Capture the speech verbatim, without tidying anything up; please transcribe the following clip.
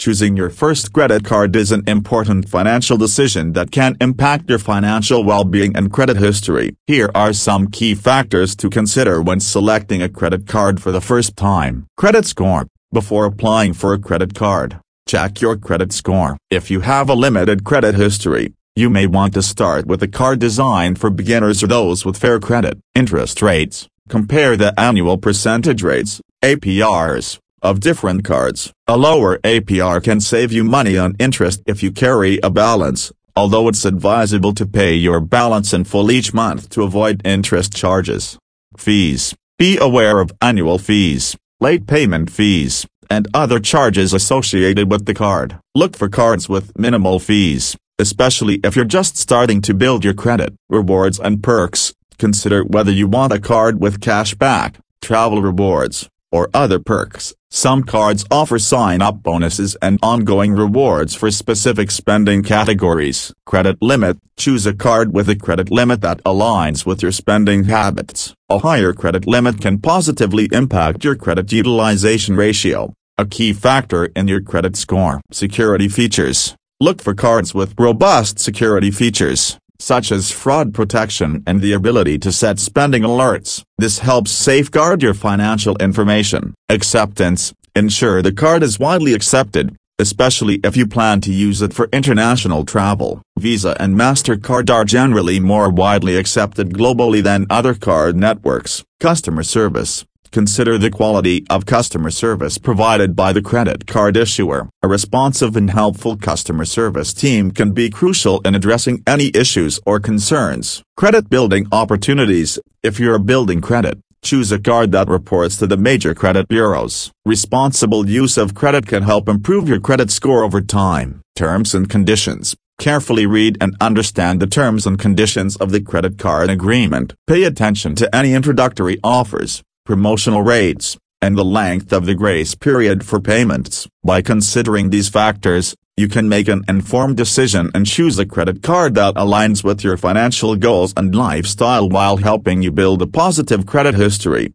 Choosing your first credit card is an important financial decision that can impact your financial well-being and credit history. Here are some key factors to consider when selecting a credit card for the first time. Credit score. Before applying for a credit card, check your credit score. If you have a limited credit history, you may want to start with a card designed for beginners or those with fair credit. Interest rates. Compare the annual percentage rates, A P Rs, of different cards. A lower A P R can save you money on interest if you carry a balance, although it's advisable to pay your balance in full each month to avoid interest charges. Fees. Be aware of annual fees, late payment fees, and other charges associated with the card. Look for cards with minimal fees, especially if you're just starting to build your credit. Rewards and perks. Consider whether you want a card with cash back, travel rewards, or other perks. Some cards offer sign-up bonuses and ongoing rewards for specific spending categories. Credit limit. Choose a card with a credit limit that aligns with your spending habits. A higher credit limit can positively impact your credit utilization ratio, a key factor in your credit score. Security features. Look for cards with robust security features, such as fraud protection and the ability to set spending alerts. This helps safeguard your financial information. Acceptance. Ensure the card is widely accepted, especially if you plan to use it for international travel. Visa and MasterCard are generally more widely accepted globally than other card networks. Customer service. Consider the quality of customer service provided by the credit card issuer. A responsive and helpful customer service team can be crucial in addressing any issues or concerns. Credit building opportunities. If you're building credit, choose a card that reports to the major credit bureaus. Responsible use of credit can help improve your credit score over time. Terms and conditions. Carefully read and understand the terms and conditions of the credit card agreement. Pay attention to any introductory offers, promotional rates, and the length of the grace period for payments. By considering these factors, you can make an informed decision and choose a credit card that aligns with your financial goals and lifestyle while helping you build a positive credit history.